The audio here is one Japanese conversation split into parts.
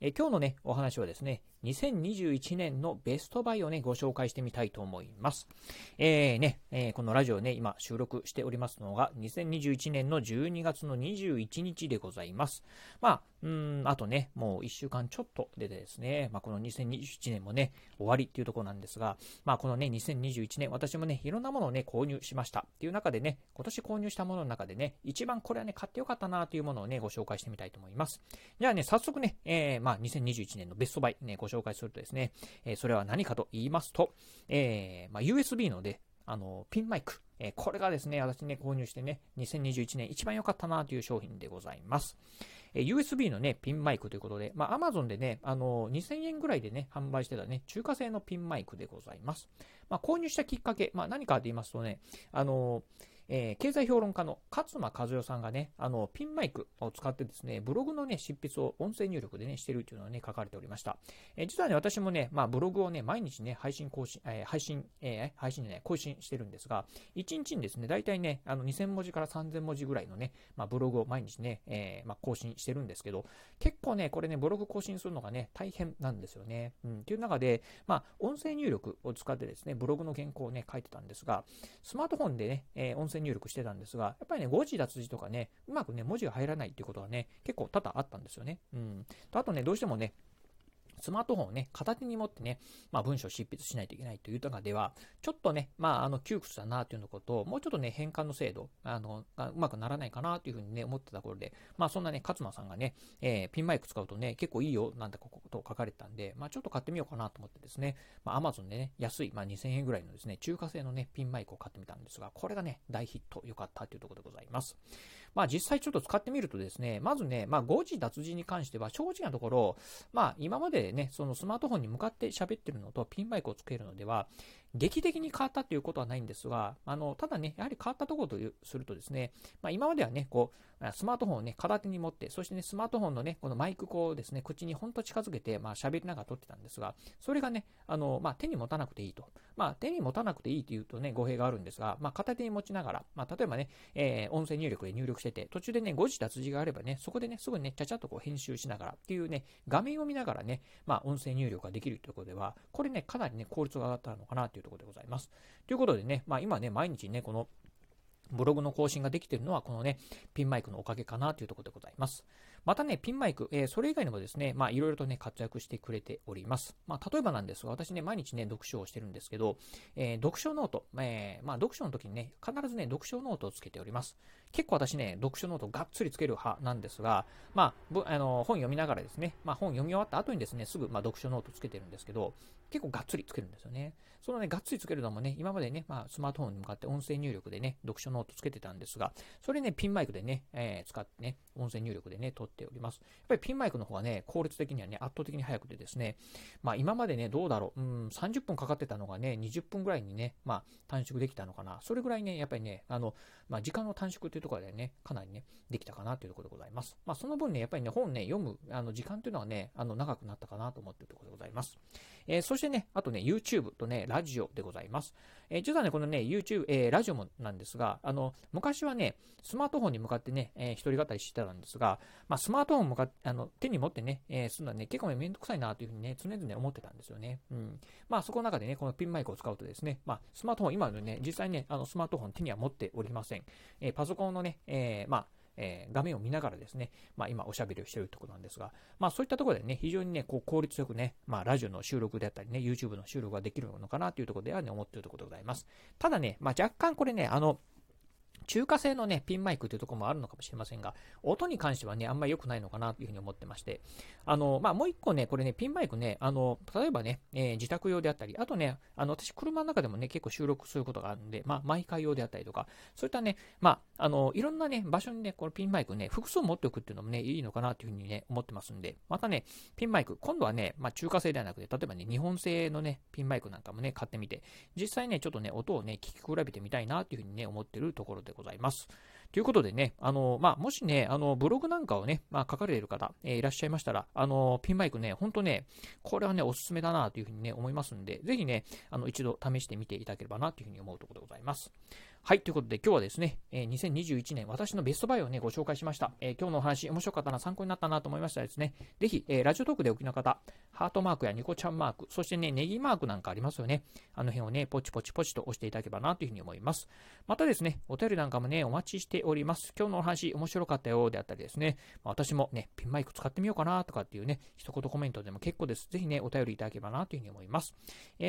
今日のね、お話はですね、2021年のベストバイをね、ご紹介してみたいと思います。このラジオね、今収録しておりますのが、2021年の12月の21日でございます。あとね、もう1週間ちょっとでですね、この2021年もね、終わりっていうところなんですが、このね、2021年、私もね、いろんなものをね、購入しましたっていう中でね、今年購入したものの中でね、一番これはね、買ってよかったなというものをね、ご紹介してみたいと思います。じゃあね、早速ね、2021年のベストバイ、ね、ご紹介するとですね、それは何かと言いますと、USB ので、ピンマイク、これがですね、私ね、購入してね、2021年一番良かったなという商品でございます。USB のね、ピンマイクということで、Amazon でね、2000円ぐらいでね、販売してたね、中華製のピンマイクでございます。購入したきっかけ、何かと言いますとね、経済評論家の勝間和代さんがね、ピンマイクを使ってですね、ブログのね、執筆を音声入力でね、してるというのをね、書かれておりました。実はね、私もね、ブログをね、毎日ね、更新してるんですが、1日にですね、だいたいね、2000文字から3000文字ぐらいのね、ブログを毎日ね、更新してるんですけど、結構ね、これね、ブログ更新するのがね、大変なんですよね。という中で、音声入力を使ってですね、ブログの原稿をね、書いてたんですが、スマートフォンでね、音声入力してたんですが、やっぱりね、誤字脱字とかね、うまくね、文字が入らないっていうことはね、結構多々あったんですよね。あとね、どうしてもね、スマートフォンをね、片手に持ってね、文章を執筆しないといけないという中では、ちょっとね、窮屈だなというのことを、もうちょっとね、変換の精度、うまくならないかなというふうにね、思ってた頃で、そんなね、勝間さんがね、ピンマイク使うとね、結構いいよ、なんてことを書かれてたんで、ちょっと買ってみようかなと思ってですね、Amazon でね、安い、2000円ぐらいのですね、中華製のね、ピンマイクを買ってみたんですが、これがね、大ヒット、良かったというところでございます。実際ちょっと使ってみるとですね、まずね、誤字脱字に関しては、正直なところ、今までね、そのスマートフォンに向かって喋ってるのとピンマイクをつけるのでは劇的に変わったということはないんですが、ただね、やはり変わったところとするとですね、今まではね、こうスマートフォンをね、片手に持って、そしてね、スマートフォンのね、このマイクをですね、口にほんと近づけて喋りながら撮ってたんですが、それがね、手に持たなくていいと、手に持たなくていいというとね、語弊があるんですが、片手に持ちながら、例えばね、音声入力で入力してて、途中でね、誤字脱字があればね、そこでね、すぐにね、ちゃちゃっとこう編集しながらっていうね、画面を見ながらね、音声入力ができるということでは、これね、かなりね、効率が上がったのかなというところでございます。ということでね、今ね、毎日ね、このブログの更新ができているのは、このね、ピンマイクのおかげかなというところでございます。またね、ピンマイク、それ以外にもですね、いろいろとね、活躍してくれております。例えばなんですが、私ね、毎日ね、読書をしてるんですけど、読書ノート、読書の時にね、必ずね、読書ノートをつけております。結構私ね、読書ノートがっつりつける派なんですが、本読みながらですね、本読み終わった後にですね、すぐ読書ノートつけてるんですけど、結構がっつりつけるんですよね。そのね、がっつりつけるのもね、今までね、スマートフォンに向かって音声入力でね、読書ノートつけてたんですが、それね、ピンマイクでね、使ってね、音声入力でね、撮っております。やっぱりピンマイクの方がね、効率的にはね、圧倒的に早くてですね、今までね、どうだろう、30分かかってたのがね、20分ぐらいにね、短縮できたのかな。それぐらいね、やっぱりね、時間の短縮というところでね、かなりね、できたかなというところでございます。その分ね、やっぱりね、本ね、読む時間というのはね、長くなったかなと思っているところでございます。そしてね、あとね、YouTube とね、ラジオでございます。実はね、このね、YouTube、ラジオもなんですが、昔はね、スマートフォンに向かってね、一人語りしてたんですが、スマートフォン向かって、手に持ってね、するのはね、結構ね、めんどくさいなというふうにね、常々思ってたんですよね。そこの中でね、このピンマイクを使うとですね、スマートフォン、今のね、実際ね、スマートフォン手には持っておりません。パソコンのね、画面を見ながらですね、今おしゃべりをしているところなんですが、そういったところでね、非常にね、こう効率よくね、ラジオの収録であったりね、YouTube の収録ができるのかなというところではね、思っているところでございます。ただね、若干これね、中華製のね、ピンマイクというところもあるのかもしれませんが、音に関してはね、あんまり良くないのかなというふうに思ってまして、もう一個ね、これね、ピンマイクね、例えばね、自宅用であったり、あとね、私、車の中でもね、結構収録することがあるんで、毎回用であったりとか、そういったね、いろんなね、場所にね、このピンマイクね、複数持っておくっていうのもね、いいのかなというふうにね、思ってますんで、またね、ピンマイク、今度はね、中華製ではなくて、例えばね、日本製のね、ピンマイクなんかもね、買ってみて、実際ね、ちょっとね、音をね、聞き比べてみたいなというふうにね、思ってるところでございます。ということでね、もしね、ブログなんかをね、書かれている方、いらっしゃいましたら、ピンマイクね、ほんとね、これはね、おすすめだなというふうにね、思いますんで、ぜひね、一度試してみていただければなというふうに思うところでございます。はい、ということで今日はですね、2021年私のベストバイをね、ご紹介しました。今日のお話、面白かったな、参考になったなと思いましたらですね、ぜひ、ラジオトークでお聞きの方、ハートマークやニコちゃんマーク、そしてね、ネギマークなんかありますよね。あの辺をね、ポチポチポチと押していただければなというふうに思います。またですね、お便りなんかもね、お待ちしております。今日のお話、面白かったよであったりですね、私もね、ピンマイク使ってみようかなとかっていうね、一言コメントでも結構です。ぜひね、お便りいただければなというふうに思います。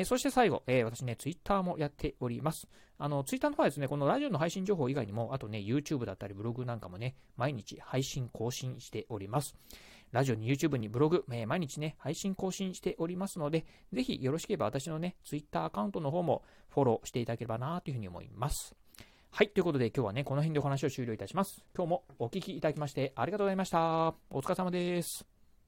そして最後、私ね、ツイッターもやっております。ツイッターの方はですね、このラジオの配信情報以外にも、あとね、YouTube だったりブログなんかもね、毎日配信更新しております。ラジオに YouTube にブログ、毎日ね、配信更新しておりますので、ぜひよろしければ私のね、Twitter アカウントの方もフォローしていただければなというふうに思います。はい、ということで今日はね、この辺でお話を終了いたします。今日もお聞きいただきましてありがとうございました。お疲れ様です。